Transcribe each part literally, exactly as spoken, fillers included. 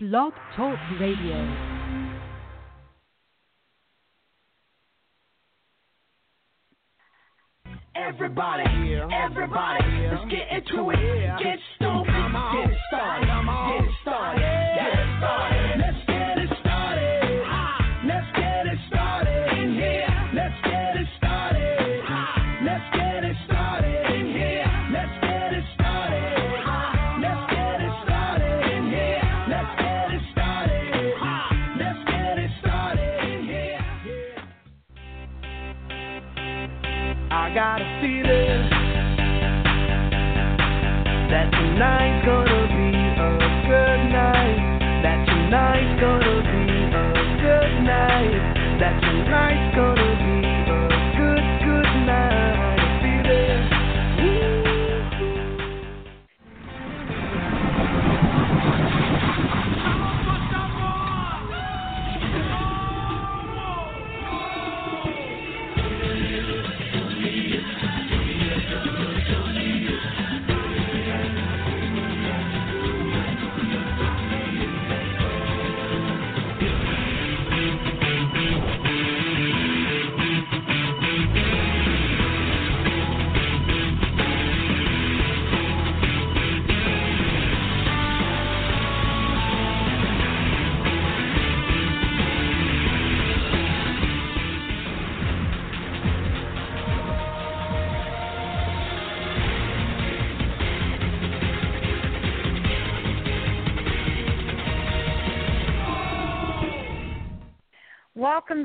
Blog Talk Radio. Everybody, everybody, let's get into it. Get stoked, get it started, get it started, get it started. Let's get it started, let's get it started in here. Let's get it started, let's get it started in here. Let's get it started, let's get it started in here. Let's get it started, let's get it started in here. I got it. That tonight's gonna be a good night. That tonight's gonna be a good night. That tonight's gonna be a good, good night. See this? Welcome,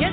Yes.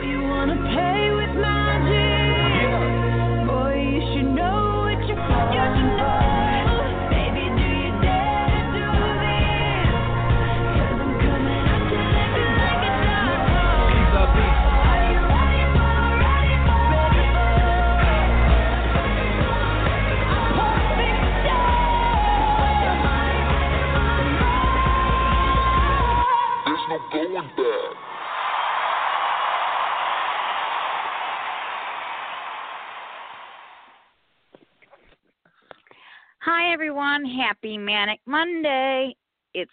You wanna play with magic? Boy, you should know what you're for. You should know. Hi, everyone. Happy Manic Monday. It's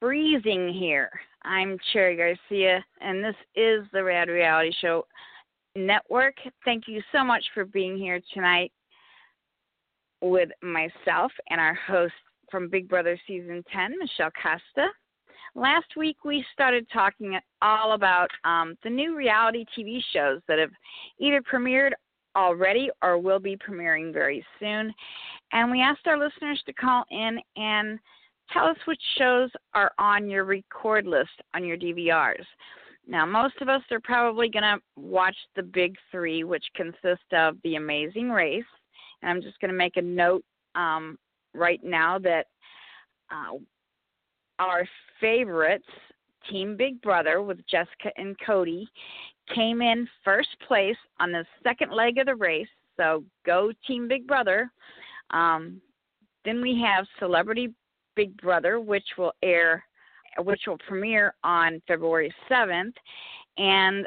freezing here. I'm Cherry Garcia, and this is the Rad Reality Show Network. Thank you so much for being here tonight with myself and our host from Big Brother Season ten, Michelle Costa. Last week, we started talking all about um, the new reality T V shows that have either premiered already or will be premiering very soon. And we asked our listeners to call in and tell us which shows are on your record list on your D V Rs. Now, most of us are probably going to watch the big three, which consist of The Amazing Race. And I'm just going to make a note um, right now that uh, our favorites, Team Big Brother with Jessica and Cody, came in first place on the second leg of the race, so go Team Big Brother. Um, Then we have Celebrity Big Brother, which will air, which will premiere on February seventh, and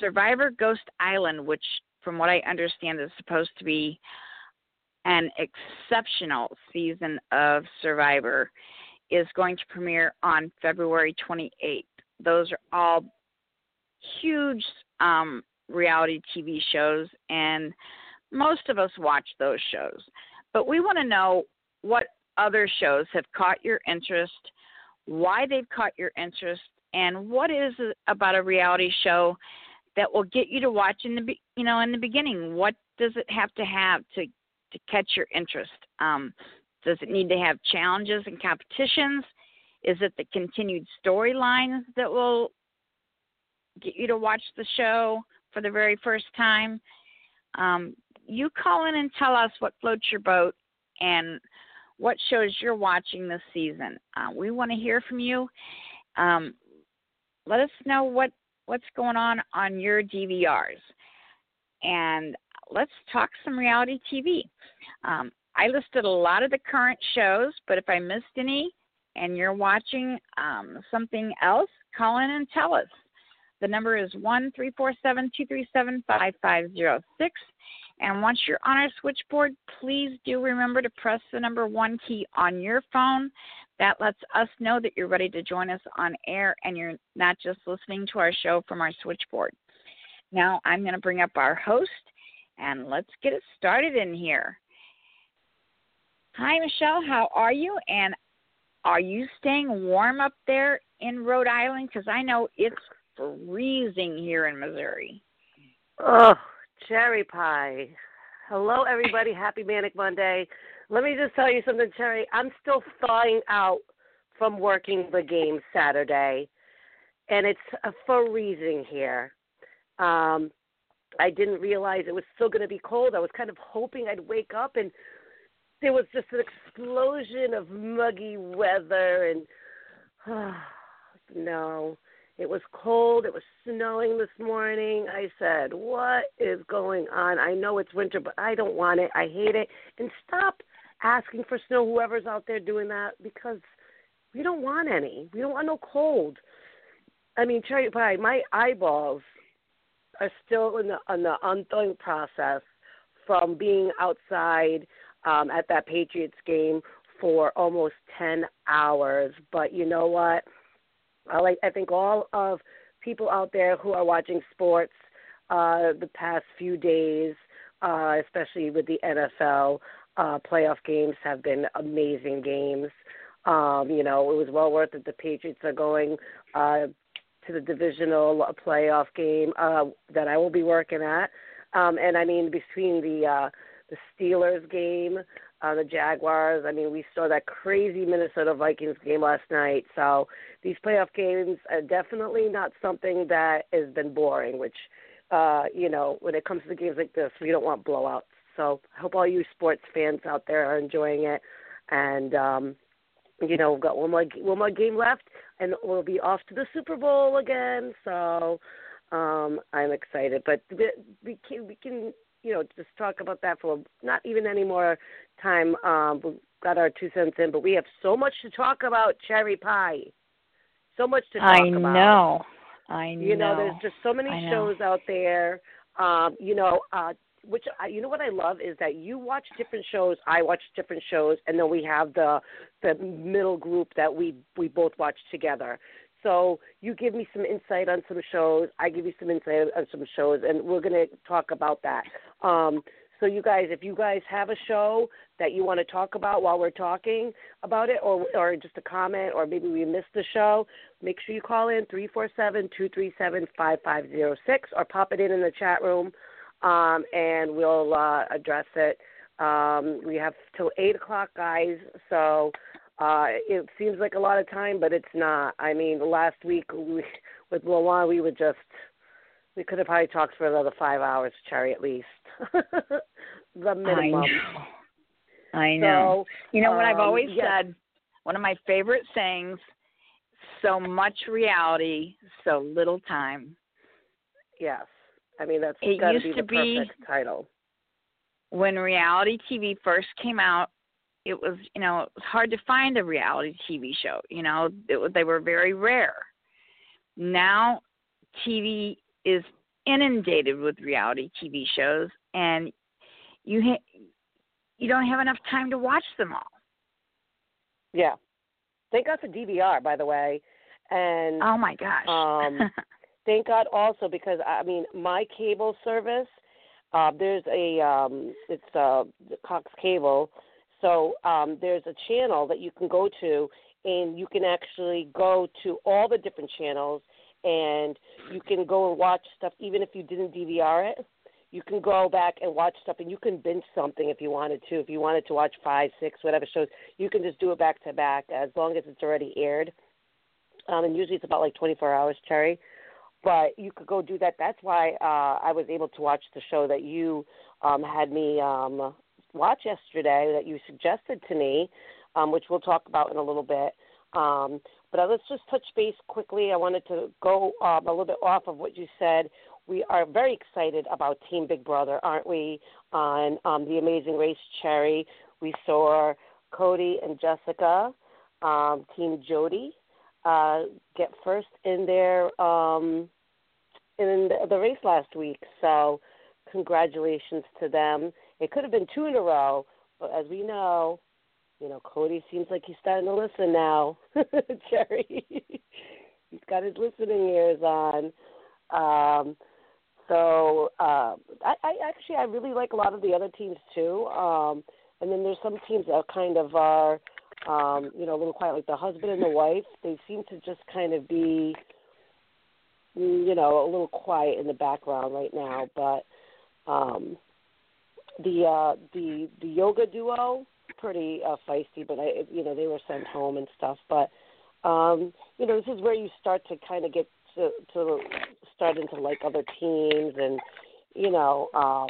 Survivor Ghost Island, which, from what I understand, is supposed to be an exceptional season of Survivor, is going to premiere on February twenty-eighth. Those are all huge um, reality T V shows, and most of us watch those shows. But we want to know what other shows have caught your interest, why they've caught your interest, and what is it about a reality show that will get you to watch in the, you know, in the beginning. What does it have to have to, to catch your interest? Um, does it need to have challenges and competitions? Is it the continued storylines that will get you to watch the show for the very first time? Um, you call in and tell us what floats your boat and what shows you're watching this season. Uh, we want to hear from you. Um, let us know what, what's going on on your D V Rs. And let's talk some reality T V. Um, I listed a lot of the current shows, but if I missed any and you're watching um, something else, call in and tell us. The number is one three four seven, two three seven, five five zero six. And once you're on our switchboard, please do remember to press the number one key on your phone. That lets us know that you're ready to join us on air and you're not just listening to our show from our switchboard. Now I'm going to bring up our host, and let's get it started in here. Hi, Michelle. How are you? And are you staying warm up there in Rhode Island? Because I know it's freezing here in Missouri. Oh, cherry pie. Hello, everybody. Happy Manic Monday. Let me just tell you something, Cherry. I'm still thawing out from working the game Saturday, and it's uh, freezing here. Um, I didn't realize it was still going to be cold. I was kind of hoping I'd wake up, and there was just an explosion of muggy weather, and oh, no. It was cold. It was snowing this morning. I said, what is going on? I know it's winter, but I don't want it. I hate it. And stop asking for snow, whoever's out there doing that, because we don't want any. We don't want no cold. I mean, Cherry Pie, my eyeballs are still in the, in the unthawing process from being outside um, at that Patriots game for almost ten hours. But you know what? I, like, I think all of people out there who are watching sports uh, the past few days, uh, especially with the N F L uh, playoff games, have been amazing games. Um, you know, it was well worth it. The Patriots are going uh, to the divisional playoff game uh, that I will be working at. Um, and, I mean, between the, uh, the Steelers game, Uh, the Jaguars, I mean, we saw that crazy Minnesota Vikings game last night. So these playoff games are definitely not something that has been boring, which, uh, you know, when it comes to games like this, we don't want blowouts. So I hope all you sports fans out there are enjoying it. And, um, you know, we've got one more, one more game left, and we'll be off to the Super Bowl again. So um, I'm excited. But we can, we can – you know, just talk about that for not even any more time. Um, we've got our two cents in, but we have so much to talk about, Cherry Pie. So much to talk I about. I know. I know. You know, there's just so many shows out there. Um, you know, uh, which uh, you know what I love is that you watch different shows, I watch different shows, and then we have the the middle group that we we both watch together. So you give me some insight on some shows, I give you some insight on some shows, and we're going to talk about that. Um, so you guys, if you guys have a show that you want to talk about while we're talking about it, or or just a comment, or maybe we missed the show, make sure you call in three four seven, two three seven, five five zero six or pop it in in the chat room, um, and we'll uh, address it. Um, we have till eight o'clock, guys, so... Uh, it seems like a lot of time, but it's not. I mean, last week we, with Lawan, we would just, we could have probably talked for another five hours, Cherry, at least. The minimum. I know. I know. So, you know um, what I've always yeah. said, one of my favorite sayings, so much reality, so little time. Yes. I mean, that's got to be the perfect title. When reality T V first came out, it was, you know, it was hard to find a reality T V show. You know, it, they were very rare. Now T V is inundated with reality T V shows, and you ha- you don't have enough time to watch them all. Yeah. Thank God for D V R, by the way. And oh, my gosh. um, thank God also because, I mean, my cable service, uh, there's a um, – it's uh, Cox Cable – so um, there's a channel that you can go to, and you can actually go to all the different channels, and you can go and watch stuff. Even if you didn't D V R it, you can go back and watch stuff, and you can binge something if you wanted to. If you wanted to watch five, six, whatever shows, you can just do it back to back as long as it's already aired. Um, and usually it's about like twenty-four hours, Terry. But you could go do that. That's why uh, I was able to watch the show that you um, had me um, – watch yesterday that you suggested to me, um, which we'll talk about in a little bit. Um, but uh, let's just touch base quickly. I wanted to go um, a little bit off of what you said. We are very excited about Team Big Brother, aren't we, on um, The Amazing Race, Cherry. We saw Cody and Jessica, um, Team Jody, uh, get first in their um, in the, the race last week. So congratulations to them. It could have been two in a row, but as we know, you know, Cody seems like he's starting to listen now. Jerry, he's got his listening ears on. Um, so uh, I, I actually, I really like a lot of the other teams too. Um, and then there's some teams that are kind of are, um, you know, a little quiet, like the husband and the wife. They seem to just kind of be, you know, a little quiet in the background right now, but. Um, The uh, the the yoga duo, pretty uh, feisty, but I, you know, they were sent home and stuff. But um, you know, this is where you start to kind of get to, to start into like other teams, and you know, um,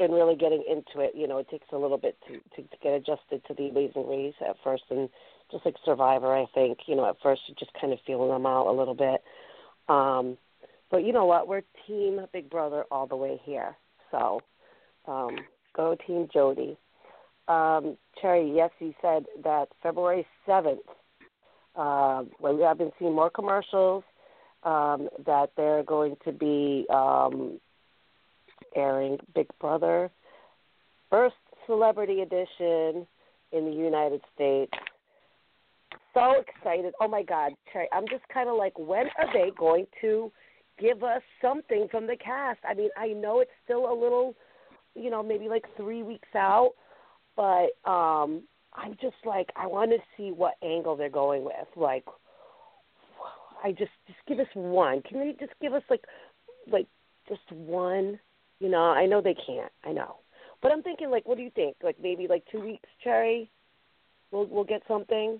and really getting into it. You know, it takes a little bit to, to, to get adjusted to the Amazing Race at first, and just like Survivor, I think, you know, at first you're just kind of feeling them out a little bit. Um, but you know what? We're Team Big Brother all the way here, so. Um, go Team Jody. Um, Cherry, yes, you said that February seventh, uh, well, I've been seeing more commercials, um, that they're going to be um, airing Big Brother, first celebrity edition in the United States. So excited. Oh, my God, Cherry, I'm just kind of like, when are they going to give us something from the cast? I mean, I know it's still a little... you know, maybe like three weeks out, but um, I'm just like, I want to see what angle they're going with. Like, I just, just give us one. Can they just give us like, like just one, you know, I know they can't, I know, but I'm thinking like, what do you think? Like maybe like two weeks, Cherry, we'll, we'll get something,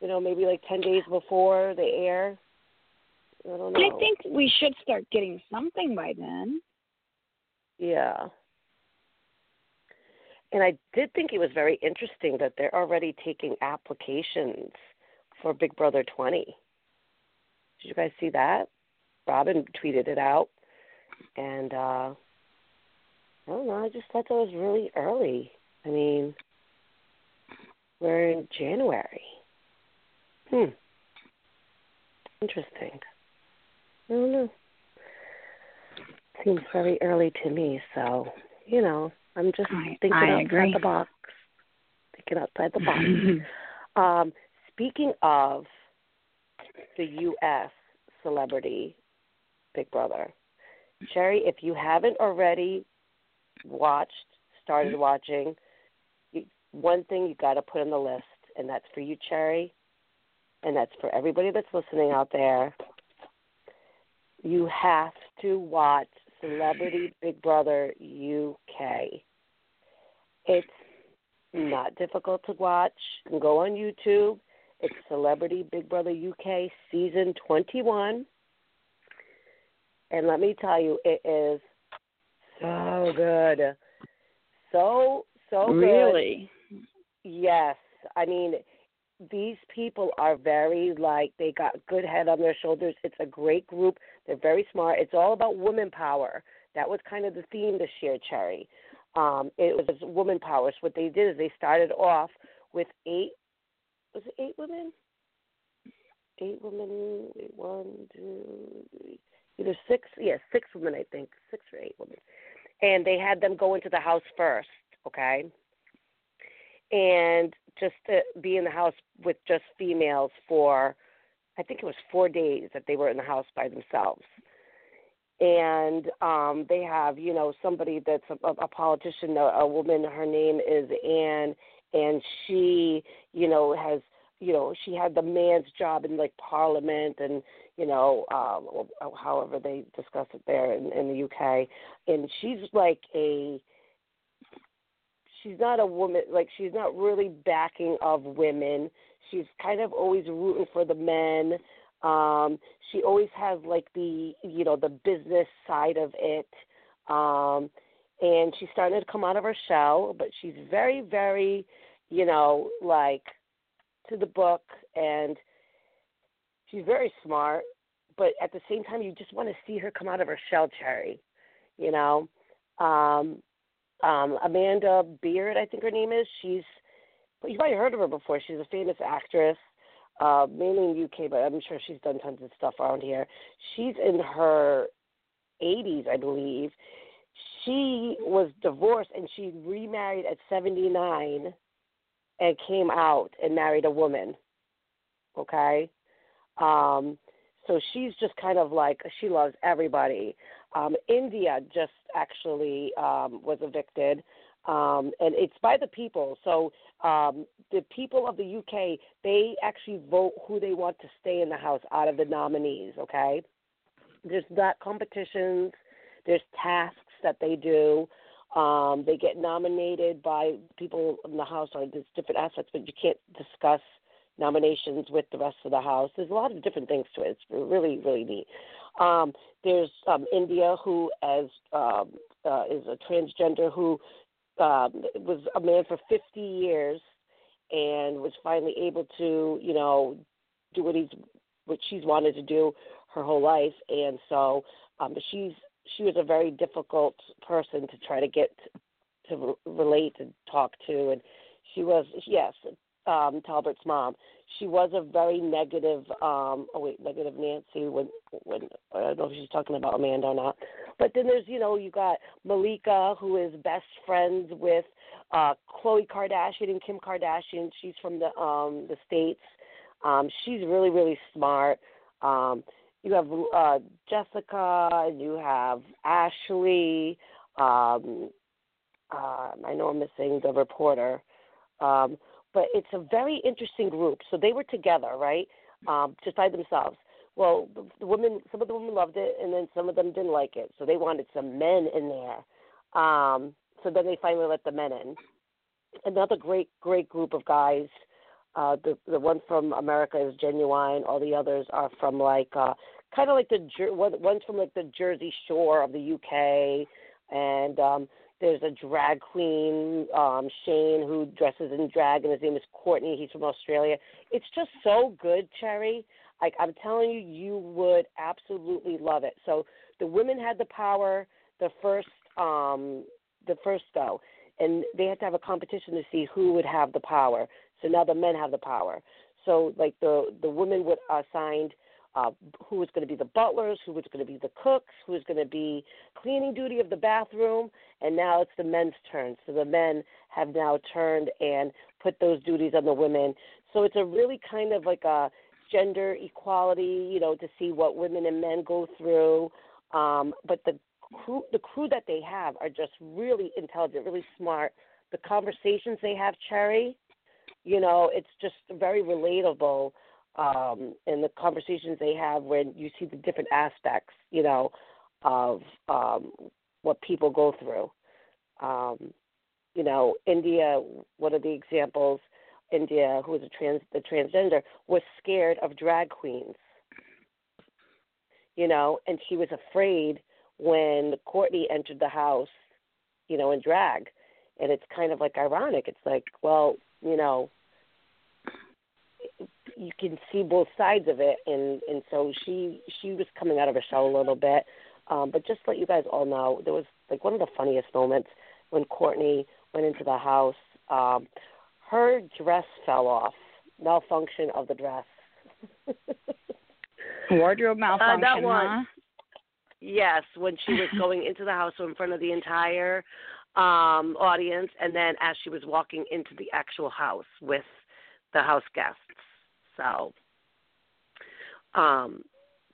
you know, maybe like ten days before the air. I don't know. I think we should start getting something by then. Yeah. And I did think it was very interesting that they're already taking applications for Big Brother twenty. Did you guys see that? Robin tweeted it out. And uh, I don't know, I just thought that was really early. I mean, we're in January. Hmm. Interesting. I don't know. Seems very early to me, so, you know. I'm just thinking I, I outside agree. the box. Thinking outside the box. um, speaking of the U S celebrity Big Brother, Sherry, if you haven't already watched, started watching, you, one thing you got to put on the list, and that's for you, Sherry, and that's for everybody that's listening out there. You have to watch Celebrity Big Brother U K. It's not difficult to watch. You can go on YouTube. It's Celebrity Big Brother U K Season twenty-one. And let me tell you, it is so good. So, so good. Really? Yes. I mean, these people are very, like, they got good head on their shoulders. It's a great group. They're very smart. It's all about woman power. That was kind of the theme this year, Cherry. Um, it was woman power. So what they did is they started off with eight, was it eight women? Eight women, wait, one, two, three, either six, yeah, six women, I think, six or eight women. And they had them go into the house first, okay? And just to be in the house with just females for, I think it was four days that they were in the house by themselves. And um, they have, you know, somebody that's a, a politician, a, a woman, her name is Anne, and she, you know, has, you know, she had the man's job in, like, Parliament and, you know, um, however they discuss it there in, in the U K. And she's, like, a, she's not a woman, like, she's not really backing of women. She's kind of always rooting for the men. Um, she always has, like, the, you know, the business side of it. Um, and she's starting to come out of her shell, but she's very, very, you know, like, to the book, and she's very smart, but at the same time, you just want to see her come out of her shell, Cherry, you know. Um, um, Amanda Beard, I think her name is. She's, you've probably heard of her before. She's a famous actress, uh, mainly in the U K, but I'm sure she's done tons of stuff around here. She's in her eighties, I believe. She was divorced, and she remarried at seventy-nine and came out and married a woman, okay? Um, so she's just kind of like, she loves everybody. Um, India just actually um, was evicted, um, and it's by the people. So um, the people of the U K, they actually vote who they want to stay in the house out of the nominees, okay? There's not competitions. There's tasks that they do. Um, they get nominated by people in the house on different aspects, but you can't discuss nominations with the rest of the house. There's a lot of different things to it. It's really, really neat. Um, there's um, India, who as um, uh, is a transgender who um, was a man for fifty years and was finally able to, you know, do what he's what she's wanted to do her whole life, and so um, she's. She was a very difficult person to try to get to, to relate and talk to. And she was, yes, um, Talbert's mom. She was a very negative, um, oh, wait, negative Nancy. When, when I don't know if she's talking about Amanda or not. But then there's, you know, you got Malika, who is best friends with uh, Khloe Kardashian and Kim Kardashian. She's from the um, the States. Um, she's really, really smart. Um You have uh, Jessica, you have Ashley, um, uh, I know I'm missing the reporter, um, but it's a very interesting group. So they were together, right, um, just by themselves. Well, the, the women, some of the women loved it, and then some of them didn't like it. So they wanted some men in there. Um, so then they finally let the men in. Another great, great group of guys. Uh, the the one from America is Genuine. All the others are from like uh, kind of like the one, one's from like the Jersey Shore of the U K, and um, there's a drag queen um, Shane who dresses in drag, and his name is Courtney. He's from Australia. It's just so good, Cherry. Like I'm telling you, you would absolutely love it. So the women had the power the first um, the first go, and they had to have a competition to see who would have the power. So now the men have the power. So, like, the, the women would assign uh, who was going to be the butlers, who was going to be the cooks, who was going to be cleaning duty of the bathroom, and now it's the men's turn. So the men have now turned and put those duties on the women. So it's a really kind of like a gender equality, you know, to see what women and men go through. Um, but the crew, the crew that they have are just really intelligent, really smart. The conversations they have, Cherry, you know, it's just very relatable um, in the conversations they have when you see the different aspects, you know, of um, what people go through. Um, you know, India, one of the examples, India, who is a, trans, a transgender, was scared of drag queens, you know, and she was afraid when Courtney entered the house, you know, in drag. And it's kind of like ironic. It's like, well, you know, you can see both sides of it, and, and so she she was coming out of her shell a little bit. Um, but just to let you guys all know, there was like one of the funniest moments when Courtney went into the house, um, her dress fell off. Malfunction of the dress. Wardrobe malfunction, uh, that one. Huh? Yes, when she was going into the house in front of the entire um, audience, and then as she was walking into the actual house with the house guests. So, um,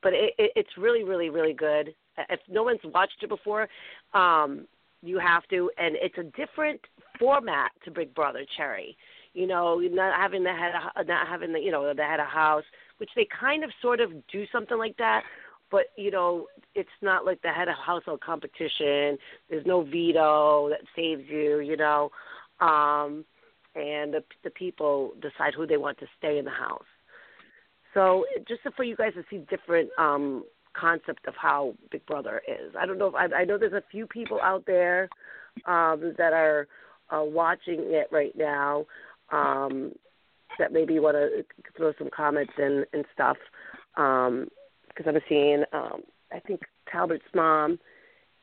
but it, it, it's really, really, really good. If no one's watched it before, um, you have to. And it's a different format to Big Brother, Cherry. You know, not having the head, of, not having the you know the head of house, which they kind of sort of do something like that. But, you know, it's not like the head of household competition. There's no veto that saves you, you know. Um, and the, the people decide who they want to stay in the house. So just for you guys to see different um, concept of how Big Brother is. I don't know. If, I, I know there's a few people out there um, that are uh, watching it right now um, that maybe want to throw some comments in and stuff. Um Because I'm seeing, um, I think, Talbert's mom.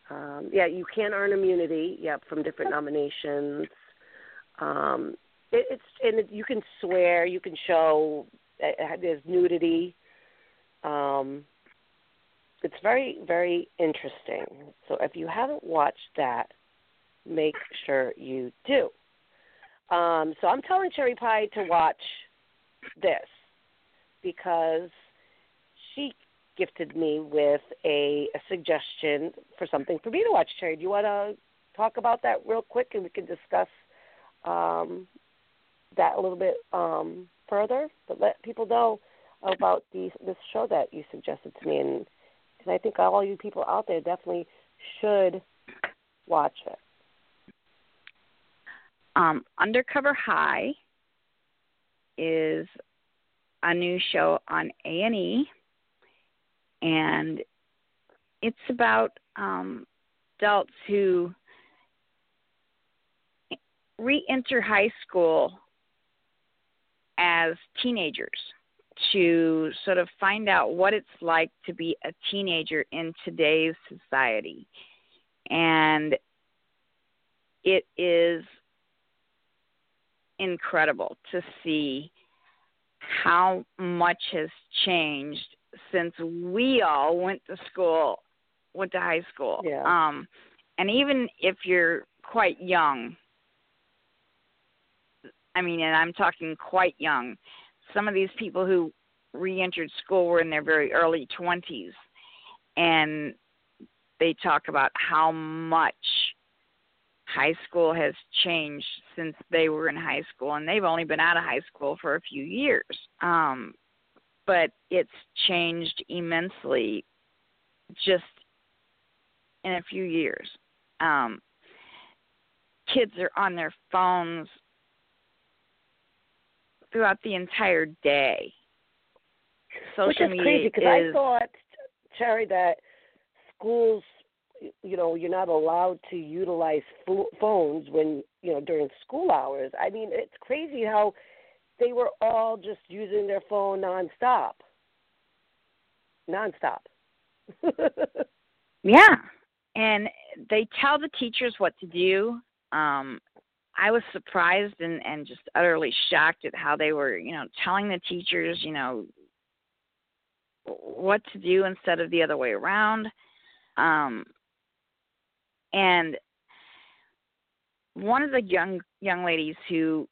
Um, yeah, you can earn immunity, yep, from different nominations. Um, it, it's and it, you can swear, you can show, uh, there's nudity. Um, it's very, very interesting. So if you haven't watched that, make sure you do. Um, so I'm telling Cherry Pie to watch this because she gifted me with a, a suggestion for something for me to watch. Cherry, do you want to talk about that real quick, and we can discuss um, that a little bit um, further? But let people know about the, this show that you suggested to me, and because I think all you people out there definitely should watch it. Um, Undercover High is a new show on A and E. And it's about um, adults who re-enter high school as teenagers to sort of find out what it's like to be a teenager in today's society. And it is incredible to see how much has changed since we all went to school, went to high school. Yeah. Um, and even if you're quite young, I mean, and I'm talking quite young, some of these people who re-entered school were in their very early twenties, and they talk about how much high school has changed since they were in high school, and they've only been out of high school for a few years. Um, But it's changed immensely just in a few years. Um, kids are on their phones throughout the entire day. Social Which is media crazy because I thought, Cherry, that schools, you know, you're not allowed to utilize phones when, you know, during school hours. I mean, it's crazy how they were all just using their phone nonstop. Nonstop. Yeah. And they tell the teachers what to do. Um, I was surprised and, and just utterly shocked at how they were, you know, telling the teachers, you know, what to do instead of the other way around. Um, and one of the young young ladies who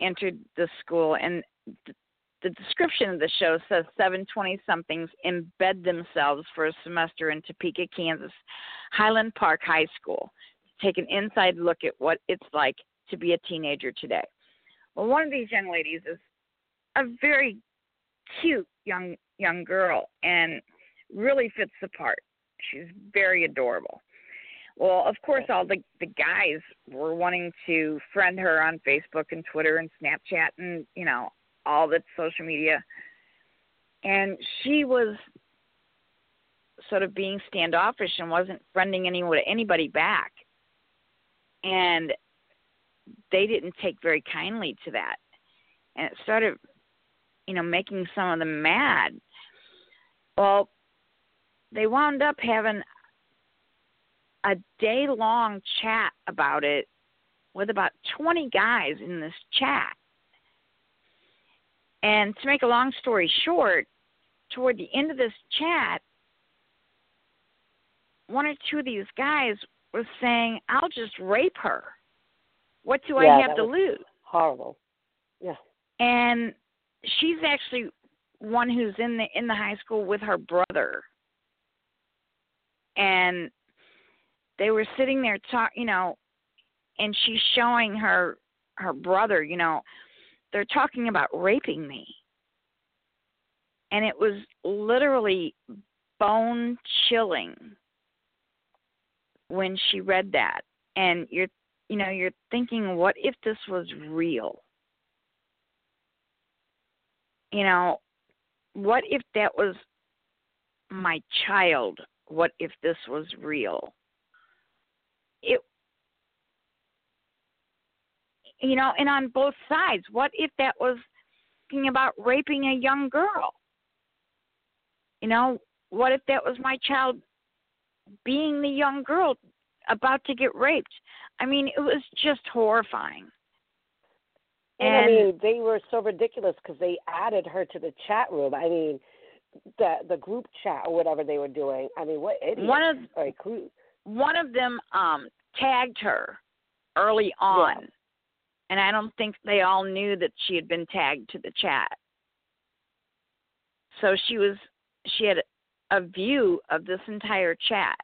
entered the school, and th- the description of the show says seven twenty-somethings embed themselves for a semester in Topeka, Kansas, Highland Park High School, to take an inside look at what it's like to be a teenager today. Well, one of these young ladies is a very cute young young girl and really fits the part. She's very adorable. Well, of course, all the, the guys were wanting to friend her on Facebook and Twitter and Snapchat and, you know, all that social media. And she was sort of being standoffish and wasn't friending anyone, anybody back. And they didn't take very kindly to that. And it started, you know, making some of them mad. Well, they wound up having a day-long chat about it with about twenty guys in this chat. And to make a long story short, toward the end of this chat, one or two of these guys was saying, I'll just rape her. What do yeah, I have to lose? Horrible. Yeah. And she's actually one who's in the in the high school with her brother. And they were sitting there talking, you know, and she's showing her her brother, you know, they're talking about raping me. And it was literally bone chilling when she read that. And you're, you know, you're thinking, what if this was real? You know, what if that was my child? What if this was real? It, you know, and on both sides, what if that was thinking about raping a young girl? You know, what if that was my child being the young girl about to get raped? I mean, it was just horrifying. And, and I mean, they were so ridiculous because they added her to the chat room. I mean, the the group chat or whatever they were doing. I mean, what idiots. One of, right, one of them um, tagged her early on, yeah. And I don't think they all knew that she had been tagged to the chat. So she was she had a view of this entire chat.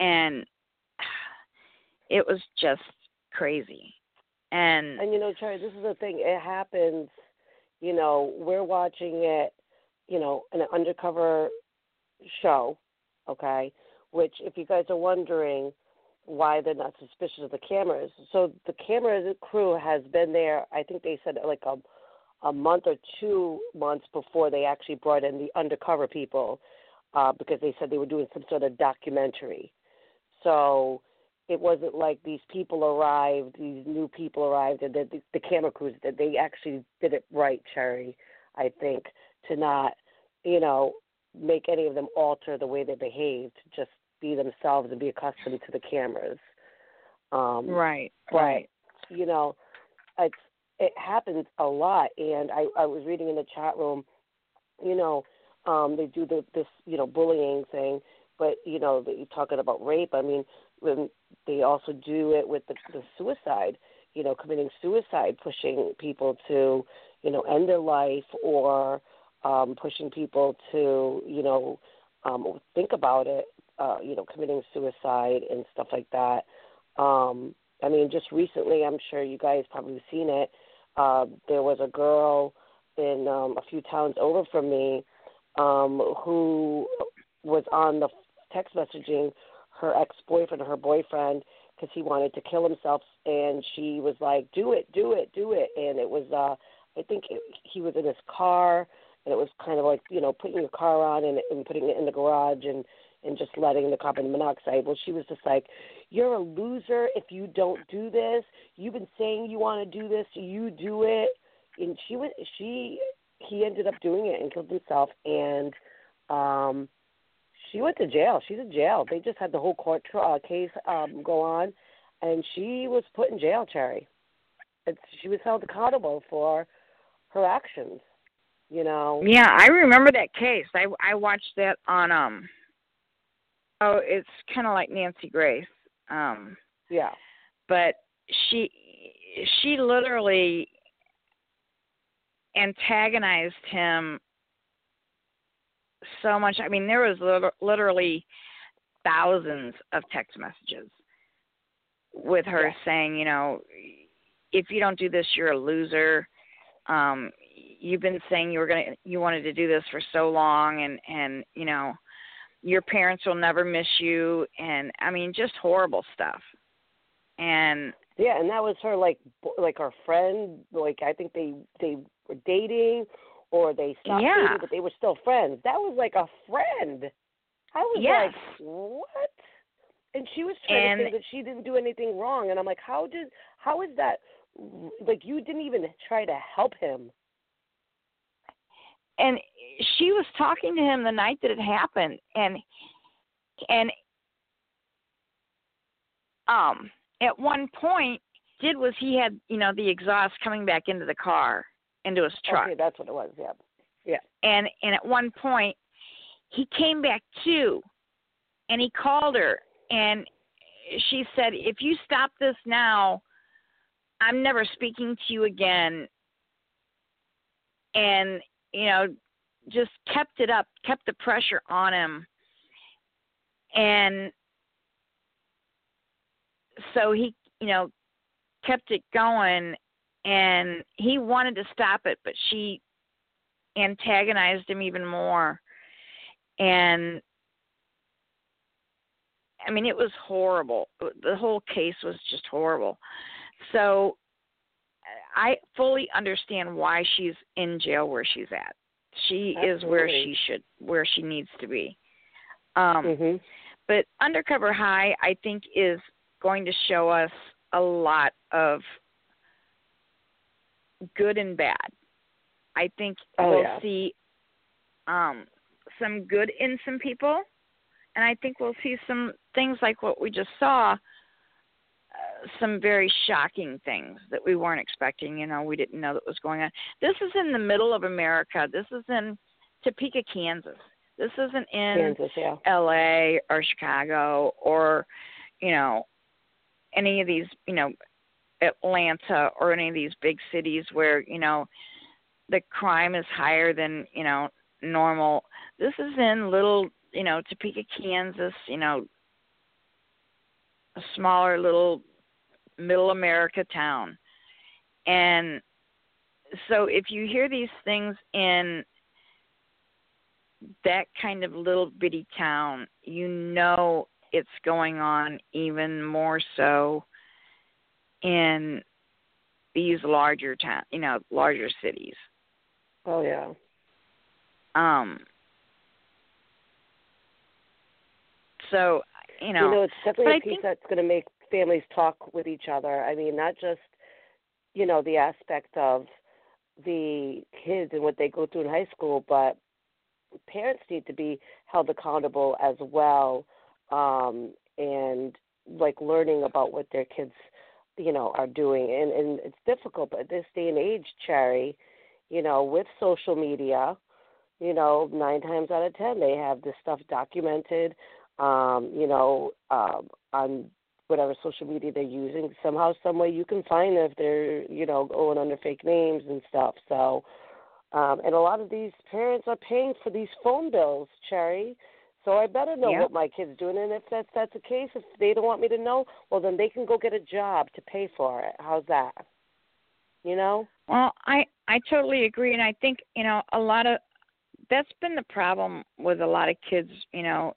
And it was just crazy. And, and you know, Charlie, this is the thing. It happens, you know, we're watching it, you know, an undercover show, okay, which if you guys are wondering why they're not suspicious of the cameras. So the camera crew has been there, I think they said like a a month or two months before they actually brought in the undercover people uh, because they said they were doing some sort of documentary. So it wasn't like these people arrived, these new people arrived, and the, the, the camera crews, that they actually did it right, Cherry, I think, to not, you know, make any of them alter the way they behaved, just be themselves and be accustomed to the cameras. Um, right, but, right. You know, it's, it happens a lot, and I, I was reading in the chat room, you know, um, they do the, this, you know, bullying thing, but, you know, you're talking about rape. I mean, when they also do it with the, the suicide, you know, committing suicide, pushing people to, you know, end their life or um, pushing people to, you know, um, think about it, uh, you know, committing suicide and stuff like that. Um, I mean, just recently, I'm sure you guys probably seen it. Uh, there was a girl in um, a few towns over from me um, who was on the text messaging her ex-boyfriend or her boyfriend because he wanted to kill himself, and she was like, do it, do it, do it. And it was, uh, I think it, he was in his car, and it was kind of like, you know, putting your car on and, and putting it in the garage and, and just letting the carbon monoxide. Well, she was just like, you're a loser if you don't do this. You've been saying you want to do this. You do it. And she was, she, he ended up doing it and killed himself. And um, she went to jail. She's in jail. They just had the whole court uh, case um, go on. And she was put in jail, Cherry. It's, she was held accountable for her actions, you know. Yeah, I remember that case. I, I watched that on, um, oh, it's kind of like Nancy Grace. Um, yeah, but she she literally antagonized him so much. I mean, there was literally thousands of text messages with her yeah. saying, you know, if you don't do this, you're a loser. Um, you've been saying you were gonna, you wanted to do this for so long, and, and you know. Your parents will never miss you, and I mean, just horrible stuff. And yeah, and that was her, like, like her friend. Like, I think they they were dating, or they stopped yeah. dating, but they were still friends. That was like a friend. I was yes. like, what? And she was trying and, to think that she didn't do anything wrong, and I'm like, how did? How is that? Like, you didn't even try to help him. and she was talking to him the night that it happened, and and um, at one point, did was he had you know the exhaust coming back into the car, into his truck. Okay, that's what it was. Yeah, yeah. And and at one point, he came back too, and he called her, and she said, "If you stop this now, I'm never speaking to you again." And you know, just kept it up, kept the pressure on him, and so he, you know, kept it going, and he wanted to stop it, but she antagonized him even more, and I mean, it was horrible. The whole case was just horrible. So I fully understand why she's in jail where she's at. She Absolutely. Is where she should, where she needs to be. Um, mm-hmm. But Undercover High, I think, is going to show us a lot of good and bad. I think oh, we'll yeah. see um, some good in some people, and I think we'll see some things like what we just saw. Some very shocking things that we weren't expecting. You know, we didn't know that was going on. This is in the middle of America. This is in Topeka, Kansas. This isn't in Kansas, yeah. L A or Chicago or, you know, any of these, you know, Atlanta or any of these big cities where, you know, the crime is higher than, you know, normal. This is in little, you know, Topeka, Kansas, you know, a smaller little middle America town. And so if you hear these things in that kind of little bitty town, you know it's going on even more so in these larger town, you know, larger cities. Oh, yeah. Um. So... You know, you know, it's definitely a piece think... that's going to make families talk with each other. I mean, not just, you know, the aspect of the kids and what they go through in high school, but parents need to be held accountable as well, um, and, like, learning about what their kids, you know, are doing. And, and it's difficult, but at this day and age, Cherry, you know, with social media, you know, nine times out of ten, they have this stuff documented, Um, you know, um, on whatever social media they're using. Somehow, some way you can find them if they're, you know, going under fake names and stuff. So, um, and a lot of these parents are paying for these phone bills, Cherry. So I better know yep. what my kid's doing. And if that's, that's the case, if they don't want me to know, well, then they can go get a job to pay for it. How's that? You know? Well, I, I totally agree. And I think, you know, a lot of, that's been the problem with a lot of kids, you know,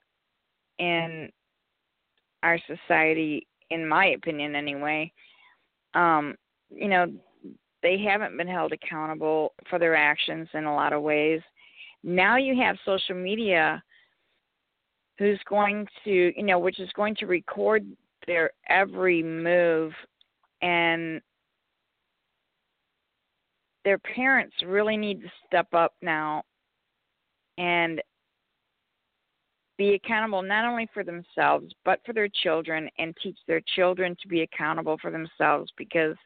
in our society, in my opinion anyway, um, you know, they haven't been held accountable for their actions in a lot of ways. Now you have social media who's going to, you know, which is going to record their every move, and their parents really need to step up now and be accountable not only for themselves, but for their children, and teach their children to be accountable for themselves, because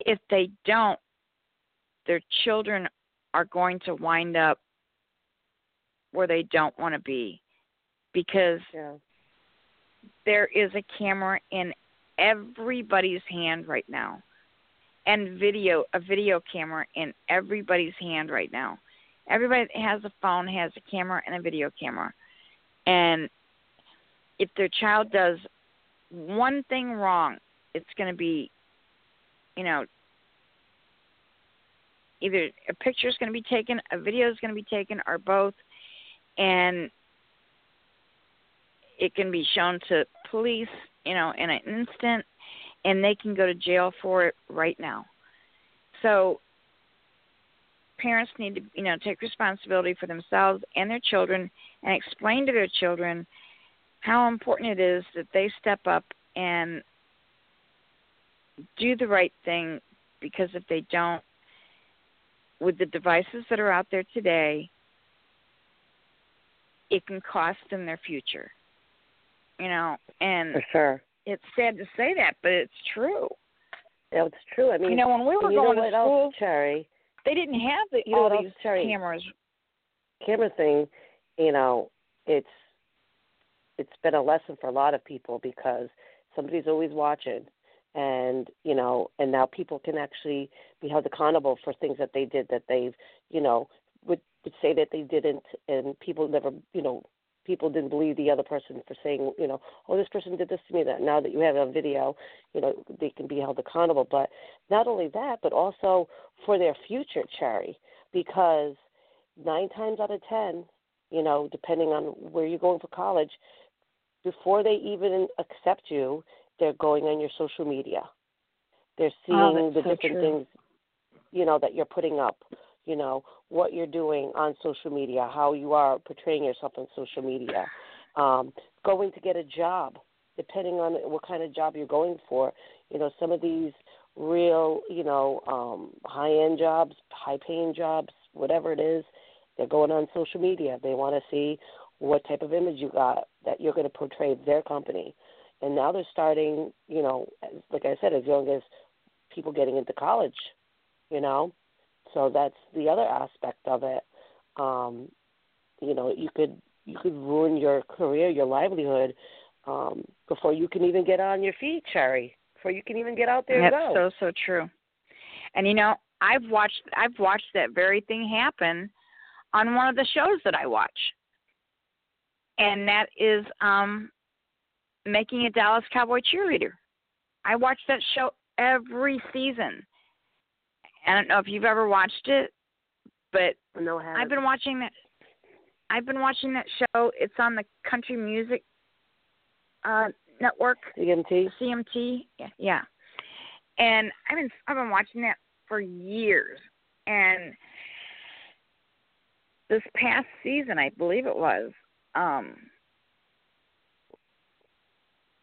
if they don't, their children are going to wind up where they don't want to be, because yeah. there is a camera in everybody's hand right now, and video, a video camera in everybody's hand right now. Everybody that has a phone has a camera and a video camera. And if their child does one thing wrong, it's going to be, you know, either a picture is going to be taken, a video is going to be taken, or both. And it can be shown to police, you know, in an instant, and they can go to jail for it right now. So parents need to, you know, take responsibility for themselves and their children, and explain to their children how important it is that they step up and do the right thing, because if they don't, with the devices that are out there today, it can cost them their future. You know, and for sure. It's sad to say that, but it's true. No, it's true. I mean, you know, when we were going to school, else, Cherry, they didn't have the, you all know, these Cherry, cameras. Camera thing, you know, it's it's been a lesson for a lot of people because somebody's always watching, and you know, and now people can actually be held accountable for things that they did that they've, you know, would, would say that they didn't, and people never, you know. People didn't believe the other person for saying, you know, oh, this person did this to me. That now that you have a video, you know, they can be held accountable. But not only that, but also for their future, Cherry, because nine times out of ten, you know, depending on where you're going for college, before they even accept you, they're going on your social media. They're seeing oh, the so different true. things, you know, that you're putting up. You know, what you're doing on social media, how you are portraying yourself on social media, um, going to get a job, depending on what kind of job you're going for. You know, some of these real, you know, um, high-end jobs, high-paying jobs, whatever it is, they're going on social media. They want to see what type of image you got that you're going to portray their company. And now they're starting, you know, like I said, as young as people getting into college, you know. So that's the other aspect of it. Um, you know, you could you could ruin your career, your livelihood, um, before you can even get on your feet, Cherry. Before you can even get out there and go. That's so so true. And you know, I've watched I've watched that very thing happen on one of the shows that I watch, and that is um, Making a Dallas Cowboy Cheerleader. I watch that show every season. I don't know if you've ever watched it, but no, I I've been watching that. I've been watching that show. It's on the Country Music uh, Network. C M T. C M T. Yeah, yeah. And I've been I've been watching that for years. And this past season, I believe it was, um,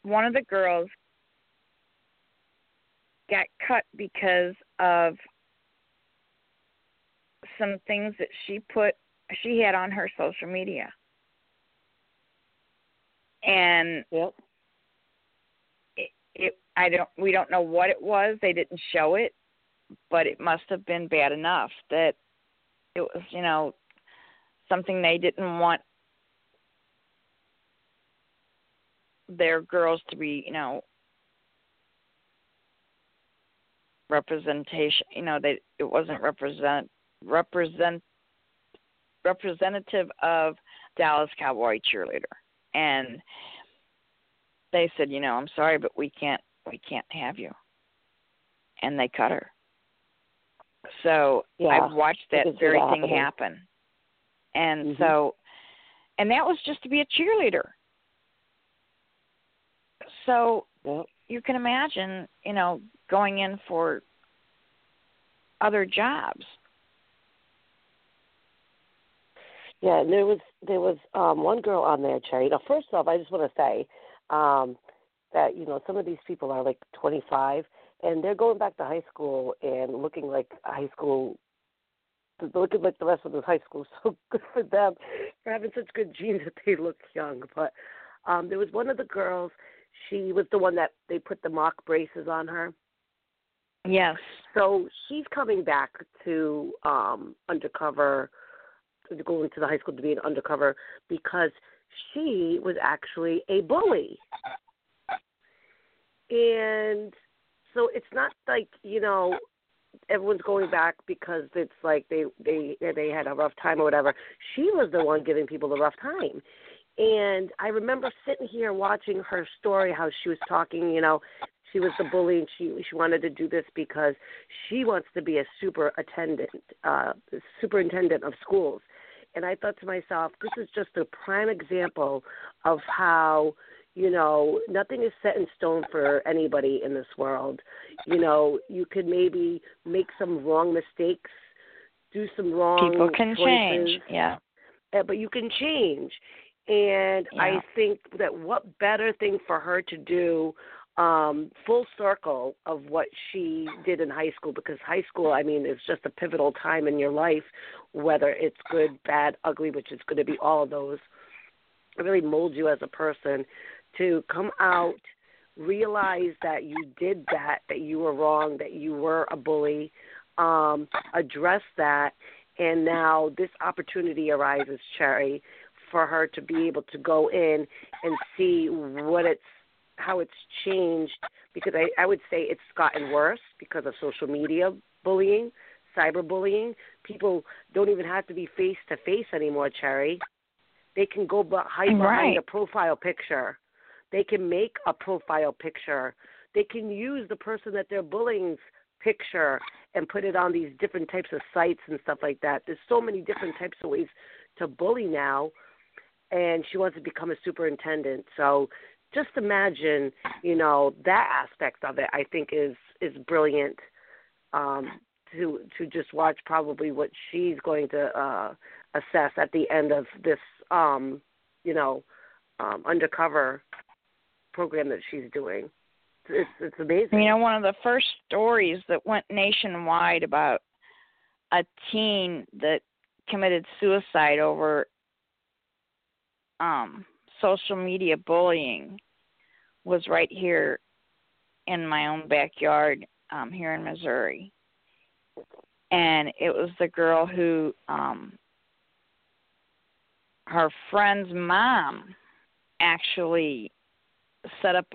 one of the girls got cut because of some things that she put, she had on her social media. And yep. it, it, I don't, we don't know what it was. They didn't show it, but it must have been bad enough that it was, you know, something they didn't want their girls to be, you know, representation, you know, they, it wasn't represent, represent representative of Dallas Cowboy Cheerleader, and they said, you know, I'm sorry, but we can't we can't have you, and they cut her. So yeah, I've watched that very thing happening. happen, and mm-hmm. so, and that was just to be a cheerleader. So yep. you can imagine, you know, going in for other jobs. Yeah, and there was there was um, one girl on there, Cherry. Now, first off, I just want to say um, that, you know, some of these people are like twenty-five, and they're going back to high school and looking like high school, looking like the rest of the high school. So good for them for having such good genes that they look young. But um, there was one of the girls. She was the one that they put the mock braces on her. Yes. So she's coming back to um, undercover, going to the high school to be an undercover because she was actually a bully. And so it's not like, you know, everyone's going back because it's like they, they, they had a rough time or whatever. She was the one giving people the rough time. And I remember sitting here watching her story, how she was talking, you know, she was the bully and she, she wanted to do this because she wants to be a super attendant, uh, superintendent of schools. And I thought to myself, this is just a prime example of how, you know, nothing is set in stone for anybody in this world. You know, you could maybe make some wrong mistakes, do some wrong People can choices, change, yeah. But you can change. And yeah. I think that what better thing for her to do um, full circle of what she did in high school, because high school, I mean, is just a pivotal time in your life, whether it's good, bad, ugly, which is going to be all of those. It really molds you as a person to come out, realize that you did that, that you were wrong, that you were a bully, um, address that, and now this opportunity arises, Sherry, for her to be able to go in and see what it's, how it's changed, because I, I would say it's gotten worse because of social media bullying, cyberbullying. People don't even have to be face-to-face anymore, Cherry. They can go behind, right. behind a profile picture. They can make a profile picture. They can use the person that they're bullying's picture and put it on these different types of sites and stuff like that. There's so many different types of ways to bully now, and she wants to become a superintendent. So just imagine, you know, that aspect of it, I think, is, is brilliant um, to to just watch probably what she's going to uh, assess at the end of this, um, you know, um, undercover program that she's doing. It's, it's amazing. You know, one of the first stories that went nationwide about a teen that committed suicide over um, social media bullying was right here in my own backyard um, here in Missouri. And it was the girl who, um, her friend's mom actually set up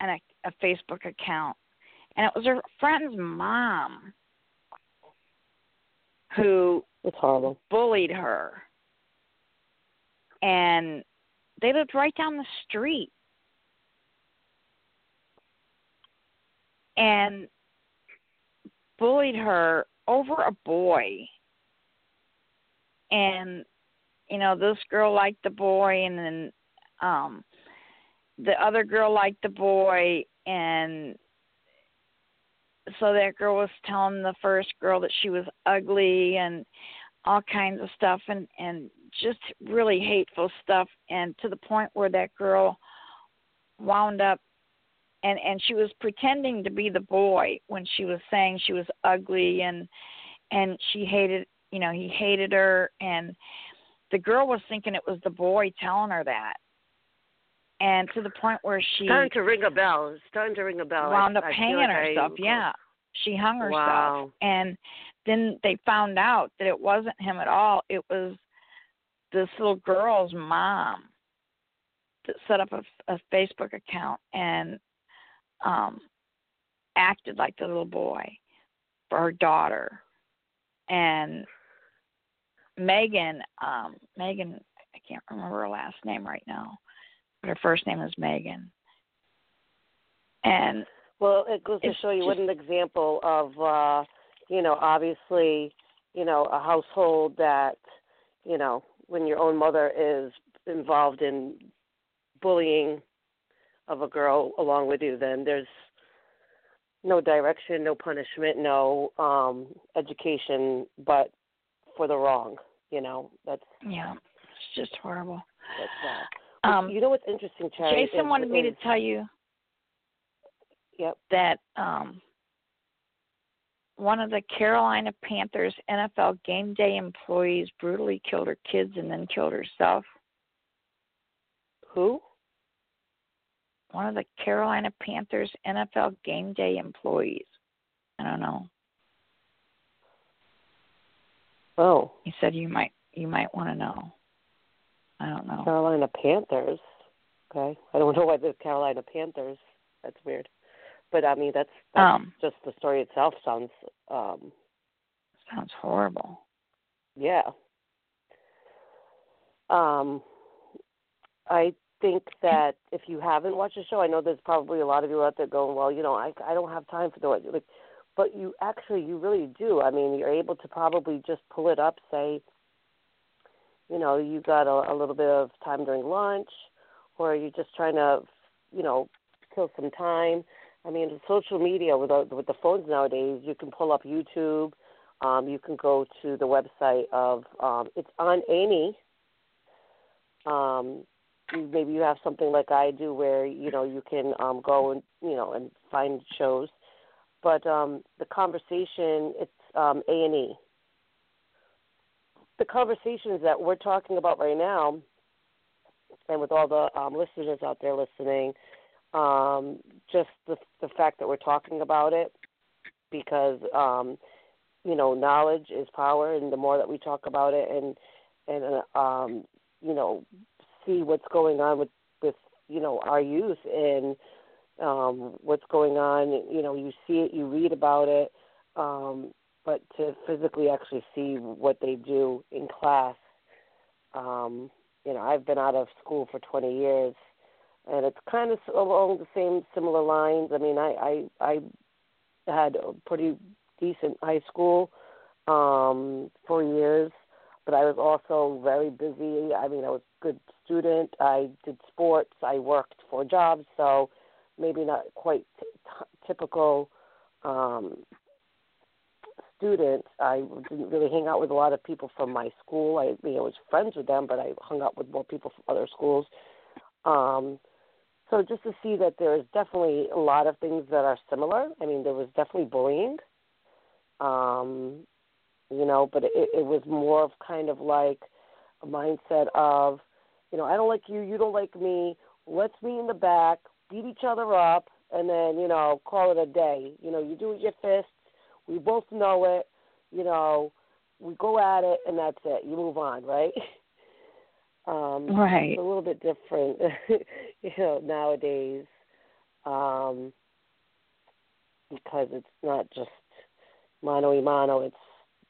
an, a Facebook account. And it was her friend's mom who bullied her. And they lived right down the street. And bullied her over a boy. And, you know, this girl liked the boy, and then um, the other girl liked the boy. And so that girl was telling the first girl that she was ugly and all kinds of stuff, and, and just really hateful stuff, and to the point where that girl wound up, and, and she was pretending to be the boy when she was saying she was ugly, and and she hated, you know, he hated her, and the girl was thinking it was the boy telling her that. And to the point where she... It's time to ring a bell. It's time to ring a bell. Wound up I hanging like herself, I, yeah. She hung herself. Wow. And then they found out that it wasn't him at all. It was this little girl's mom that set up a, a Facebook account and um, acted like the little boy for her daughter. And Megan, um, Megan, I can't remember her last name right now. Her first name is Megan. And well, it goes to show you just, what an example of, uh, you know, obviously, you know, a household that, you know, when your own mother is involved in bullying of a girl along with you, then there's no direction, no punishment, no um, education, but for the wrong, you know. That's yeah, it's just horrible. That's that. Um, you know what's interesting, Cherry? Jason is, wanted me is, to tell you yep. that um, one of the Carolina Panthers N F L game day employees brutally killed her kids and then killed herself. Who? One of the Carolina Panthers N F L game day employees. I don't know. Oh. He said you might you might want to know. I don't know. Carolina Panthers. Okay. I don't know why the Carolina Panthers. That's weird. But, I mean, that's, that's um, just the story itself sounds... Um, sounds horrible. Yeah. Um, I think that if you haven't watched the show, I know there's probably a lot of you out there going, well, you know, I, I don't have time for the... Like, but you actually, you really do. I mean, you're able to probably just pull it up, say... You know, you got a, a little bit of time during lunch, or you're just trying to, you know, kill some time. I mean, social media with the, with the phones nowadays, you can pull up YouTube. Um, you can go to the website of um, it's on A and E. Um, maybe you have something like I do where, you know, you can um, go and, you know, and find shows. But um, the conversation, it's um, A and E. The conversations that we're talking about right now, and with all the um, listeners out there listening, um, just the, the fact that we're talking about it, because, um, you know, knowledge is power, and the more that we talk about it and, and um, you know, see what's going on with, with you know, our youth and um, what's going on, you know, you see it, you read about it, um, but to physically actually see what they do in class, um, you know, I've been out of school for twenty years, and it's kind of along the same similar lines. I mean, I I, I had a pretty decent high school um, for years, but I was also very busy. I mean, I was a good student. I did sports. I worked four jobs, so maybe not quite t- t- typical um, student. I didn't really hang out with a lot of people from my school. I, you know, was friends with them, but I hung out with more people from other schools. Um, so just to see that there is definitely a lot of things that are similar. I mean, there was definitely bullying, um, you know, but it, it was more of kind of like a mindset of, you know, I don't like you, you don't like me, let's meet in the back, beat each other up, and then, you know, call it a day. You know, you do it with your fists, we both know it, you know, we go at it, and that's it. You move on, right? Um, right. It's a little bit different, you know, nowadays, um, because it's not just mano a mano. It's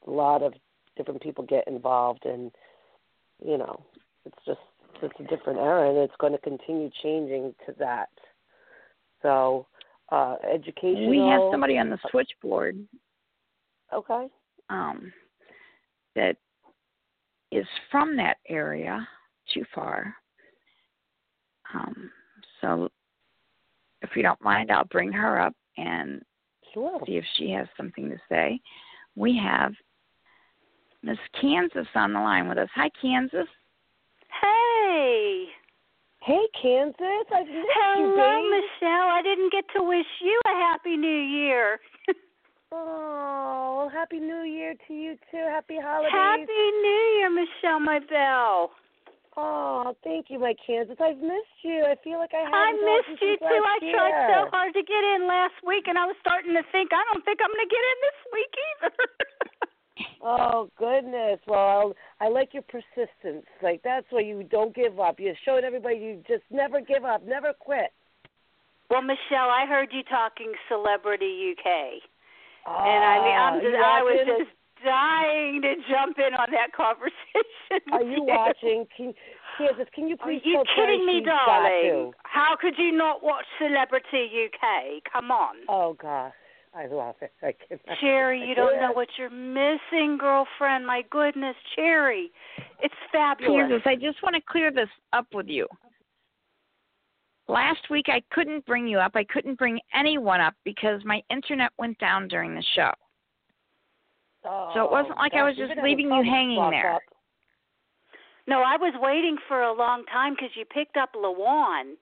a lot of different people get involved, and, you know, it's just it's a different era, and it's going to continue changing to that. So, uh, educational. We have somebody on the switchboard. Okay. Um, that is from that area. Too far. Um, so if you don't mind, I'll bring her up and sure. see if she has something to say. We have Miss Kansas on the line with us. Hi, Kansas. Hey. Hey, Kansas. I've missed Hello, you, Michelle. I didn't get to wish you a Happy New Year. Oh, Happy New Year to you, too. Happy holidays. Happy New Year, Michelle, my belle. Oh, thank you, my Kansas. I've missed you. I feel like I haven't. I missed you, too. I year. tried so hard to get in last week, and I was starting to think, I don't think I'm going to get in this week either. Oh, goodness. Well, I like your persistence. Like, that's why you don't give up. You showed everybody you just never give up, never quit. Well, Michelle, I heard you talking Celebrity U K. Oh, and, I mean, I'm just, I was just dying to jump in on that conversation. Are you watching? Can, Kansas, can you please? Are you kidding me, darling? How could you not watch Celebrity U K? Come on. Oh, gosh. I love it. I Cherry, you I don't know what you're missing, girlfriend. My goodness, Cherry. It's fabulous. Kansas, I just want to clear this up with you. Last week, I couldn't bring you up. I couldn't bring anyone up because my internet went down during the show. Oh, so it wasn't like I was just leaving you hanging there. Up. No, I was waiting for a long time because you picked up LaJuan.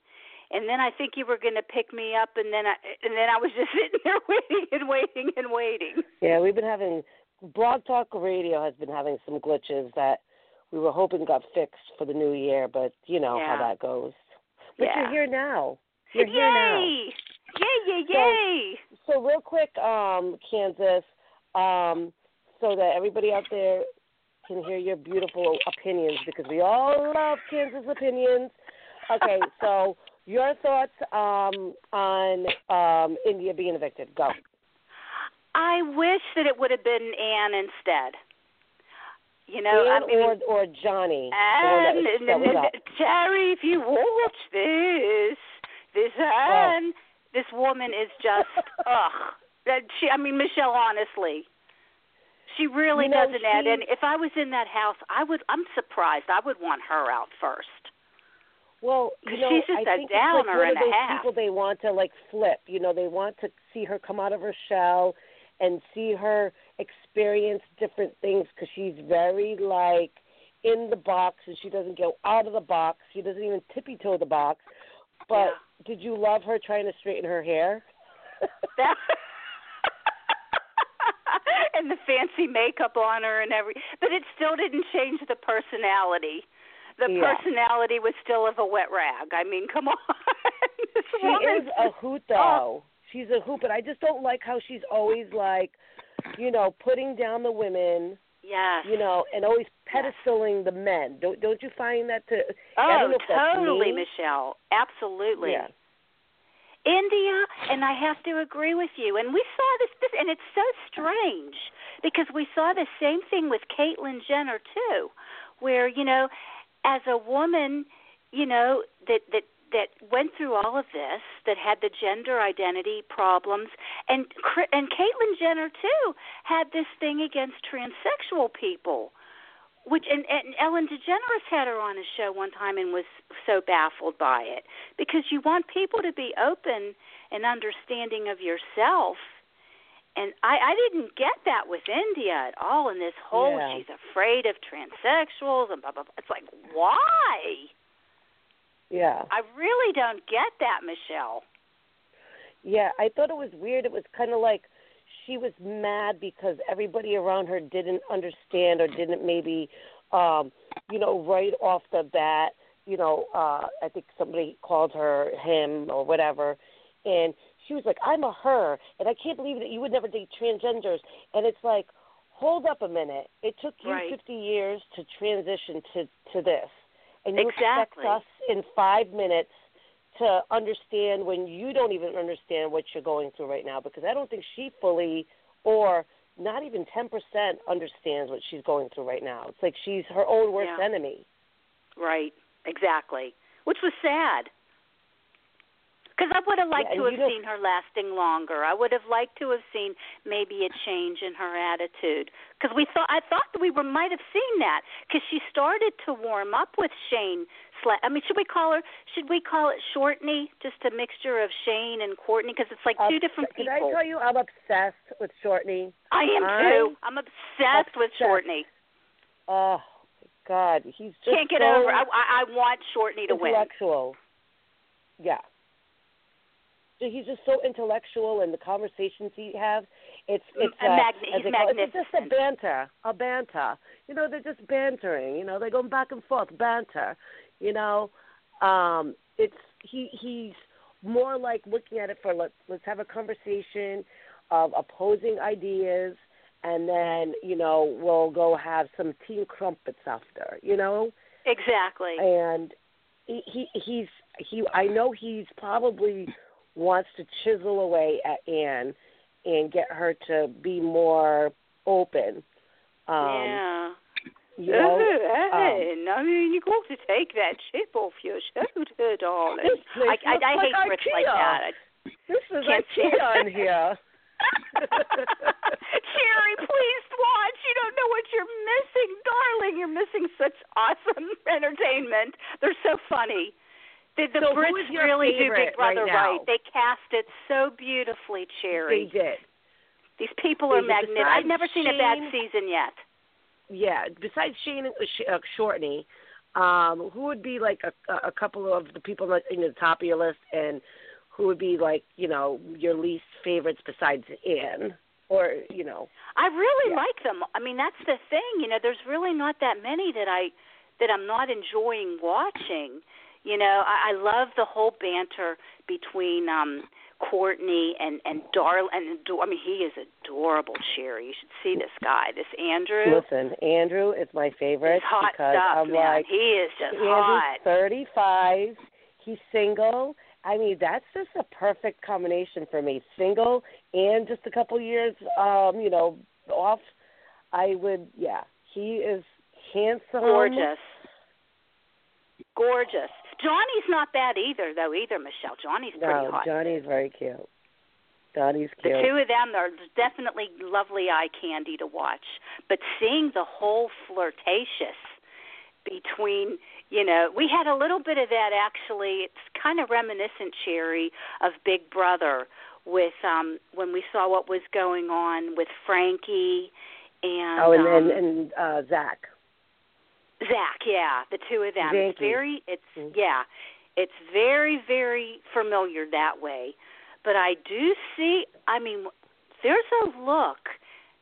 And then I think you were going to pick me up, and then I and then I was just sitting there waiting and waiting and waiting. Yeah, we've been having Blog Talk Radio has been having some glitches that we were hoping got fixed for the new year, but you know yeah. how that goes. But yeah. you're here now. You're yay! here now. Yay! Yay! Yay! So, so real quick, um, Kansas, um, so that everybody out there can hear your beautiful opinions because we all love Kansas opinions. Okay, so. Your thoughts um, on um, India being evicted? Go. I wish that it would have been Anne instead. You know, Anne I mean, or, or Johnny. Anne, and, and, and, Jerry, if you watch this, this Anne, oh. this woman is just ugh. She, I mean, Michelle, honestly, she really you know, doesn't she, add any. If I was in that house, I would. I'm surprised. I would want her out first. Well, you know, she's just I a think downer it's like one and of those a half. People they want to like flip. You know, they want to see her come out of her shell and see her experience different things because she's very like in the box and she doesn't go out of the box. She doesn't even tippy-toe the box. But yeah. Did you love her trying to straighten her hair? That and the fancy makeup on her and every, but it still didn't change the personality. The yeah. personality was still of a wet rag. I mean, come on. She is a hoot, though. Oh. She's a hoot, but I just don't like how she's always, like, you know, putting down the women. Yes. You know, and always pedestaling yes. the men. Don't don't you find that to? Oh, totally, Michelle. Absolutely. Yeah. India, and I have to agree with you. And we saw this, this, and it's so strange because we saw the same thing with Caitlyn Jenner too, where, you know, as a woman, you know, that that that went through all of this, that had the gender identity problems, and and Caitlyn Jenner too had this thing against transsexual people, which and, and Ellen DeGeneres had her on a show one time and was so baffled by it, because you want people to be open and understanding of yourself, and I, I didn't get that with India at all in this whole yeah. she's afraid of transsexuals and blah blah blah. It's like, why? Yeah. I really don't get that, Michelle. Yeah, I thought it was weird. It was kind of like she was mad because everybody around her didn't understand or didn't maybe, um, you know, right off the bat, you know, uh, I think somebody called her him or whatever. And she was like, I'm a her, and I can't believe that you would never date transgenders. And it's like, hold up a minute. It took you right. fifty years to transition to, to this. And you exactly. expect us in five minutes to understand when you don't even understand what you're going through right now, because I don't think she fully or not even ten percent understands what she's going through right now. It's like she's her own worst yeah. enemy. Right, exactly, which was sad, because I would have liked yeah, to have seen her lasting longer. I would have liked to have seen maybe a change in her attitude, because we thought I thought that we were, might have seen that, because she started to warm up with Shane. I mean, should we call her? Should we call it Shortney? Just a mixture of Shane and Courtney, because it's like two Obs- different people. Did I tell you I'm obsessed with Shortney? I am I'm too. I'm obsessed, obsessed. with Shortney. Oh my God, he's just can't get so over. I, I want Shortney to win. Intellectual. Yeah. He's just so intellectual, and the conversations he has, it's it's uh, magn- he's magnificent. It's just a banter, a banter. You know, they're just bantering. You know, they're going back and forth, banter. You know, um, it's he he's more like looking at it for let's let's have a conversation of opposing ideas, and then you know we'll go have some team crumpets after. You know, exactly. And he, he he's he I know he's probably wants to chisel away at Anne and get her to be more open. Um, yeah. You know, oh, Anne, um, I mean, you've got to take that chip off your shoulder, darling. I, I, I hate like Brits like that. I this is IKEA in here. Sherry, please watch. You don't know what you're missing, darling. You're missing such awesome entertainment. They're so funny. The, the so Brits really do Big Brother right. right. They cast it so beautifully, Cherry. They did. These people they are magnificent. I've never Shane, seen a bad season yet. Yeah, besides Shane and uh, Courtney, um, who would be like a, a couple of the people in the top of your list, and who would be like, you know, your least favorites besides Anne? Or, you know. I really yeah. like them. I mean, that's the thing. You know, there's really not that many that, I, that I'm not enjoying watching. You know, I, I love the whole banter between um, Courtney and and Darl. And I mean, he is adorable, Sherry. You should see this guy, this Andrew. Listen, Andrew is my favorite. He's hot because stuff, I'm man. Like, he is just Andrew's hot. thirty-five. He's single. I mean, that's just a perfect combination for me. Single and just a couple years, um, you know, off. I would, yeah. He is handsome, gorgeous, gorgeous. Johnny's not bad either, though, either, Michelle. Johnny's pretty no, hot. Johnny's very cute. Johnny's cute. The two of them are definitely lovely eye candy to watch. But seeing the whole flirtatious between, you know, we had a little bit of that, actually. It's kind of reminiscent, Cherry, of Big Brother with um, when we saw what was going on with Frankie and... Oh, and, um, and, and uh, Zach. Zach, yeah, the two of them. Zach-y. It's very, it's mm-hmm. yeah, it's very, very familiar that way. But I do see, I mean, there's a look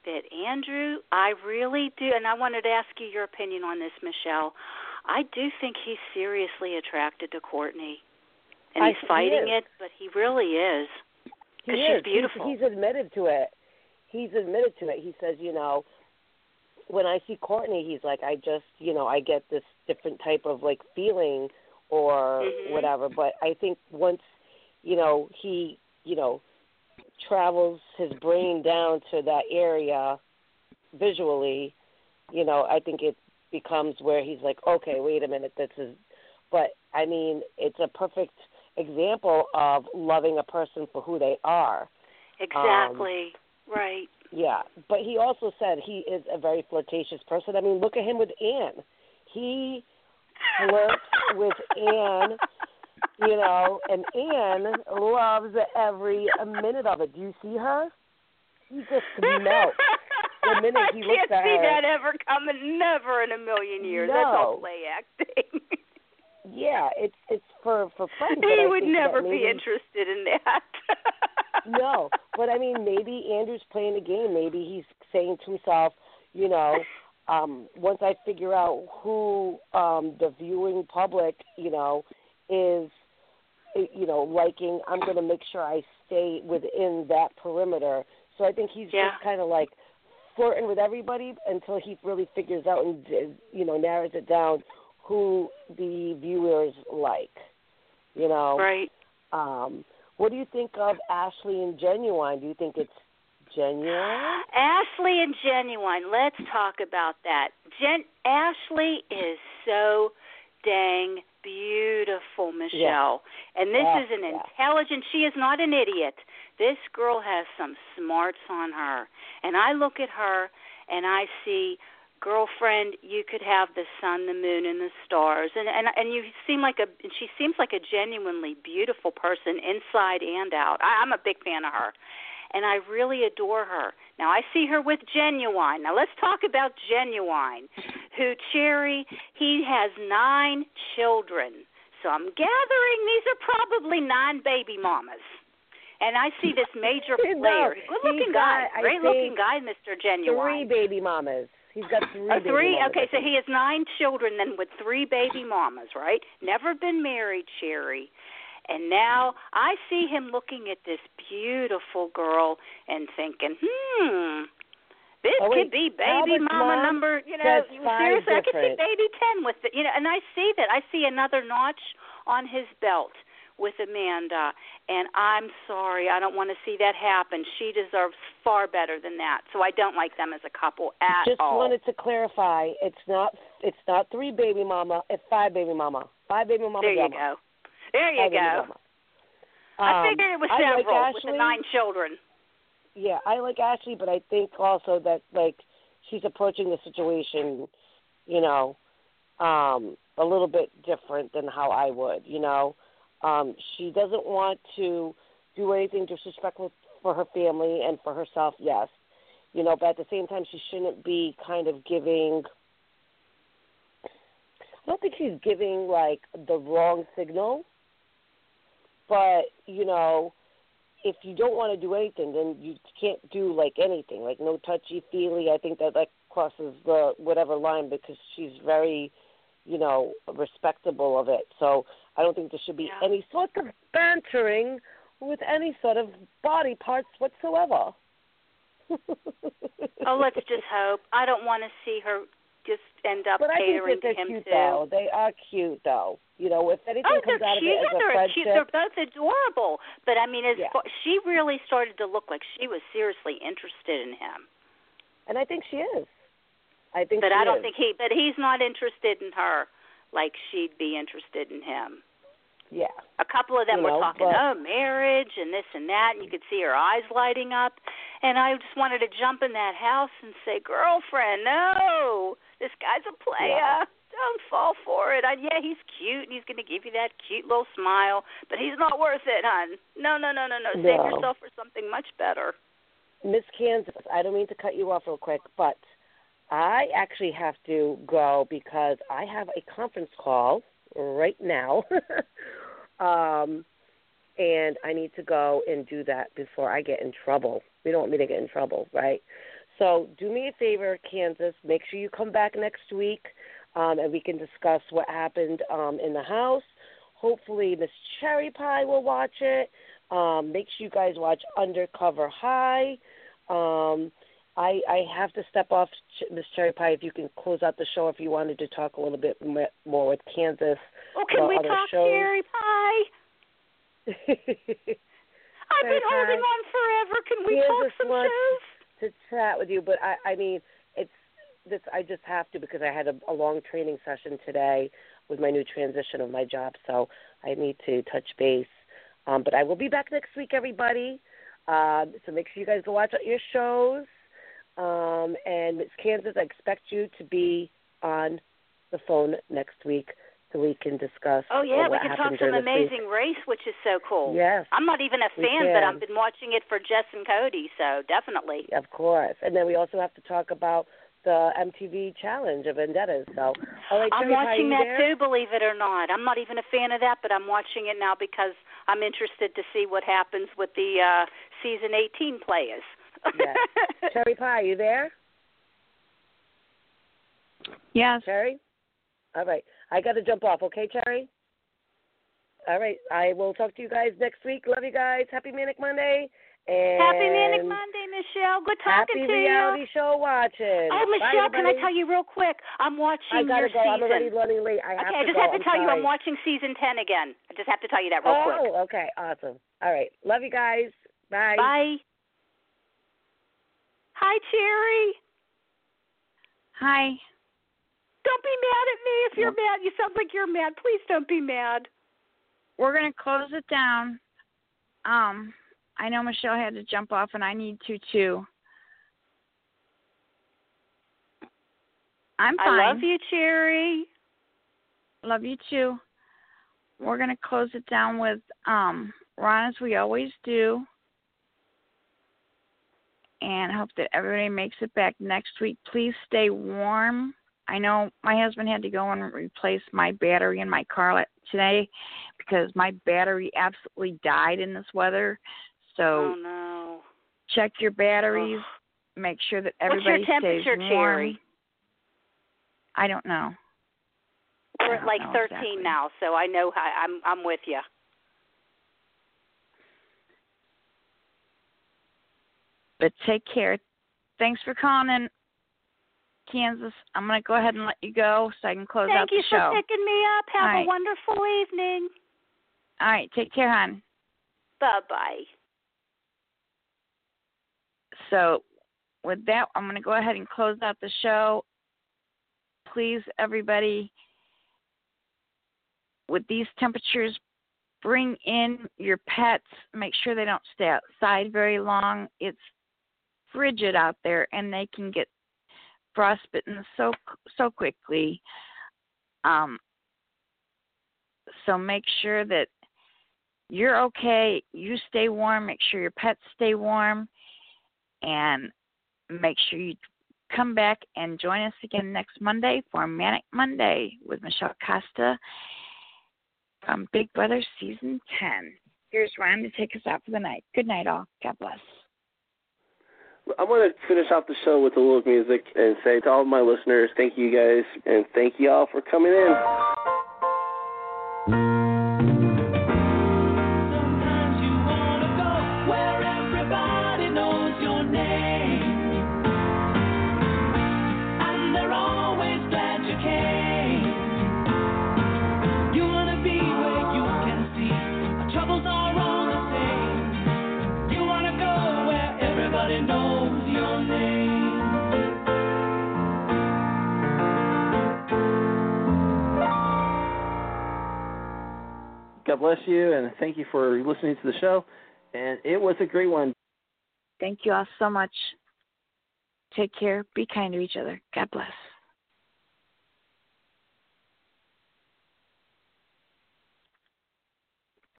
that Andrew, I really do, and I wanted to ask you your opinion on this, Michelle. I do think he's seriously attracted to Courtney, and he's I, fighting he it, but he really is, because she's beautiful. He's, he's admitted to it. He's admitted to it. He says, you know, when I see Courtney, he's like, I just, you know, I get this different type of, like, feeling or mm-hmm. whatever. But I think once, you know, he, you know, travels his brain down to that area visually, you know, I think it becomes where he's like, okay, wait a minute, this is, but, I mean, it's a perfect example of loving a person for who they are. Exactly. Um, right. Yeah. But he also said he is a very flirtatious person. I mean, look at him with Anne. He flirts with Anne. You know, and Anne loves every minute of it. Do you see her? He just melts the minute he looks at her. I can't see that ever coming, never in a million years. No. That's all play acting. Yeah, it's it's for for fun. He would never maybe, be interested in that. No, but I mean, maybe Andrew's playing the game. Maybe he's saying to himself, you know, um, once I figure out who um, the viewing public, you know, is, you know, liking, I'm going to make sure I stay within that perimeter. So I think he's yeah. just kind of like flirting with everybody until he really figures out and, you know, narrows it down who the viewers like, you know. Right. Um, what do you think of Ashley and Genuine? Do you think it's genuine? Ashley and Genuine, let's talk about that. Gen- Ashley is so dang beautiful, Michelle. Yeah. And this yeah, is an yeah. intelligent, she is not an idiot. This girl has some smarts on her. And I look at her and I see, girlfriend, you could have the sun, the moon, and the stars. And, and and you seem like a, she seems like a genuinely beautiful person inside and out. I, I'm a big fan of her. And I really adore her. Now, I see her with Genuine. Now, let's talk about Genuine, who, Cherry, he has nine children. So I'm gathering these are probably nine baby mamas. And I see this major player. No, Good-looking guy. Great-looking guy, Mister Genuine. Three baby mamas. He's got three oh, baby three? mamas. Okay, so he has nine children then with three baby mamas, right? Never been married, Cherry. And now I see him looking at this beautiful girl and thinking, hmm, this oh, could be baby mama mom, number, you know, seriously, I could see baby ten with it, you know, and I see that. I see another notch on his belt with Amanda, and I'm sorry, I don't want to see that happen. She deserves far better than that, so I don't like them as a couple at Just all. Just wanted to clarify, it's not it's not three baby mama, it's five baby mama. Five baby mama. There you mama. go. There you I go. Um, I figured it was several like with the nine children. Yeah, I like Ashley, but I think also that, like, she's approaching the situation, you know, um, a little bit different than how I would, you know. Um, she doesn't want to do anything disrespectful for her family and for herself, yes. You know, but at the same time, she shouldn't be kind of giving – I don't think she's giving, like, the wrong signal. But, you know, if you don't want to do anything, then you can't do, like, anything. Like, no touchy-feely. I think that, that crosses the whatever line because she's very, you know, respectable of it. So I don't think there should be yeah. any sort of bantering with any sort of body parts whatsoever. Oh, let's just hope. I don't want to see her just end up but catering to him, too. But I think that they're cute, though. They are cute, though. You know, if anything oh, comes out of it as a friendship. They're both adorable. But, I mean, as yeah. far, she really started to look like she was seriously interested in him. And I think she is. I think but she I don't is. think he – but he's not interested in her like she'd be interested in him. Yeah. A couple of them you were know, talking, but, oh, marriage and this and that, and you could see her eyes lighting up. And I just wanted to jump in that house and say, girlfriend, no, this guy's a player. Yeah. Don't fall for it. I, yeah, he's cute, and he's going to give you that cute little smile, but he's not worth it, hon. No, no, no, no, no. Save no. yourself for something much better. Miss Kansas, I don't mean to cut you off real quick, but I actually have to go because I have a conference call right now, um, and I need to go and do that before I get in trouble. We don't want me to get in trouble, right? So do me a favor, Kansas. Make sure you come back next week, um, and we can discuss what happened um, in the house. Hopefully Miss Cherry Pie will watch it. Um, make sure you guys watch Undercover High. Um, I, I have to step off, Miss Cherry Pie, if you can close out the show if you wanted to talk a little bit more with Kansas. Oh, can we talk shows. Cherry Pie? I've been holding on forever. Can we Kansas talk some shows? To chat with you, but I, I mean, it's this. I just have to because I had a, a long training session today with my new transition of my job, so I need to touch base. Um, but I will be back next week, everybody. Um, so make sure you guys go watch your shows. Um, and Miss Kansas, I expect you to be on the phone next week so we can discuss. Oh yeah, we can talk some Amazing Race, which is so cool. Yes, I'm not even a fan, but I've been watching it for Jess and Cody, so definitely. Of course, and then we also have to talk about the M T V Challenge of Vendettas. So all right, I'm watching that too, believe it or not. I'm not even a fan of that, but I'm watching it now because I'm interested to see what happens with the uh, season eighteen players. Yes. Cherry Pie, are you there? Yes. Cherry? All right. I got to jump off. Okay, Cherry? All right. I will talk to you guys next week. Love you guys. Happy Manic Monday. And Happy Manic Monday, Michelle. Good talking to you. Happy reality show watching. Oh, Michelle, bye, can I tell you real quick? I'm watching I gotta your go. season. I'm already running late. I have okay, to I just go. have to I'm tell sorry. you I'm watching season ten again. I just have to tell you that real oh, quick. Oh, okay. Awesome. All right. Love you guys. Bye. Bye. Hi, Cherry. Hi. Don't be mad at me if you're mad. You sound like you're mad. Please don't be mad. We're going to close it down. Um, I know Michelle had to jump off, and I need to, too. I'm fine. I love you, Cherry. Love you, too. We're going to close it down with um, Ron, as we always do. And I hope that everybody makes it back next week. Please stay warm. I know my husband had to go and replace my battery in my car today because my battery absolutely died in this weather. So oh, no. Check your batteries. Oh. Make sure that everybody stays warm. What's your temperature, Cherry? I don't know. We're at like thirteen exactly. now, so I know how, I'm I'm with you. But take care. Thanks for calling in, Kansas. I'm going to go ahead and let you go so I can close Thank out the show. Thank you for picking me up. Have All a right. wonderful evening. All right. Take care, hon. Bye-bye. So with that, I'm going to go ahead and close out the show. Please, everybody, with these temperatures, bring in your pets. Make sure they don't stay outside very long. It's frigid out there, and they can get frostbitten so so quickly. Um, so make sure that you're okay. You stay warm. Make sure your pets stay warm, and make sure you come back and join us again next Monday for Manic Monday with Michelle Costa from Big Brother Season ten. Here's Ron to take us out for the night. Good night, all. God bless. I want to finish off the show with a little music and say to all of my listeners, thank you guys, and thank you all for coming in. Sometimes you want to go where everybody knows your name, and they're always glad you came. You want to be where you can see our troubles are all the same. You want to go where everybody knows. God bless you, and thank you for listening to the show. And it was a great one. Thank you all so much. Take care. Be kind to each other. God bless.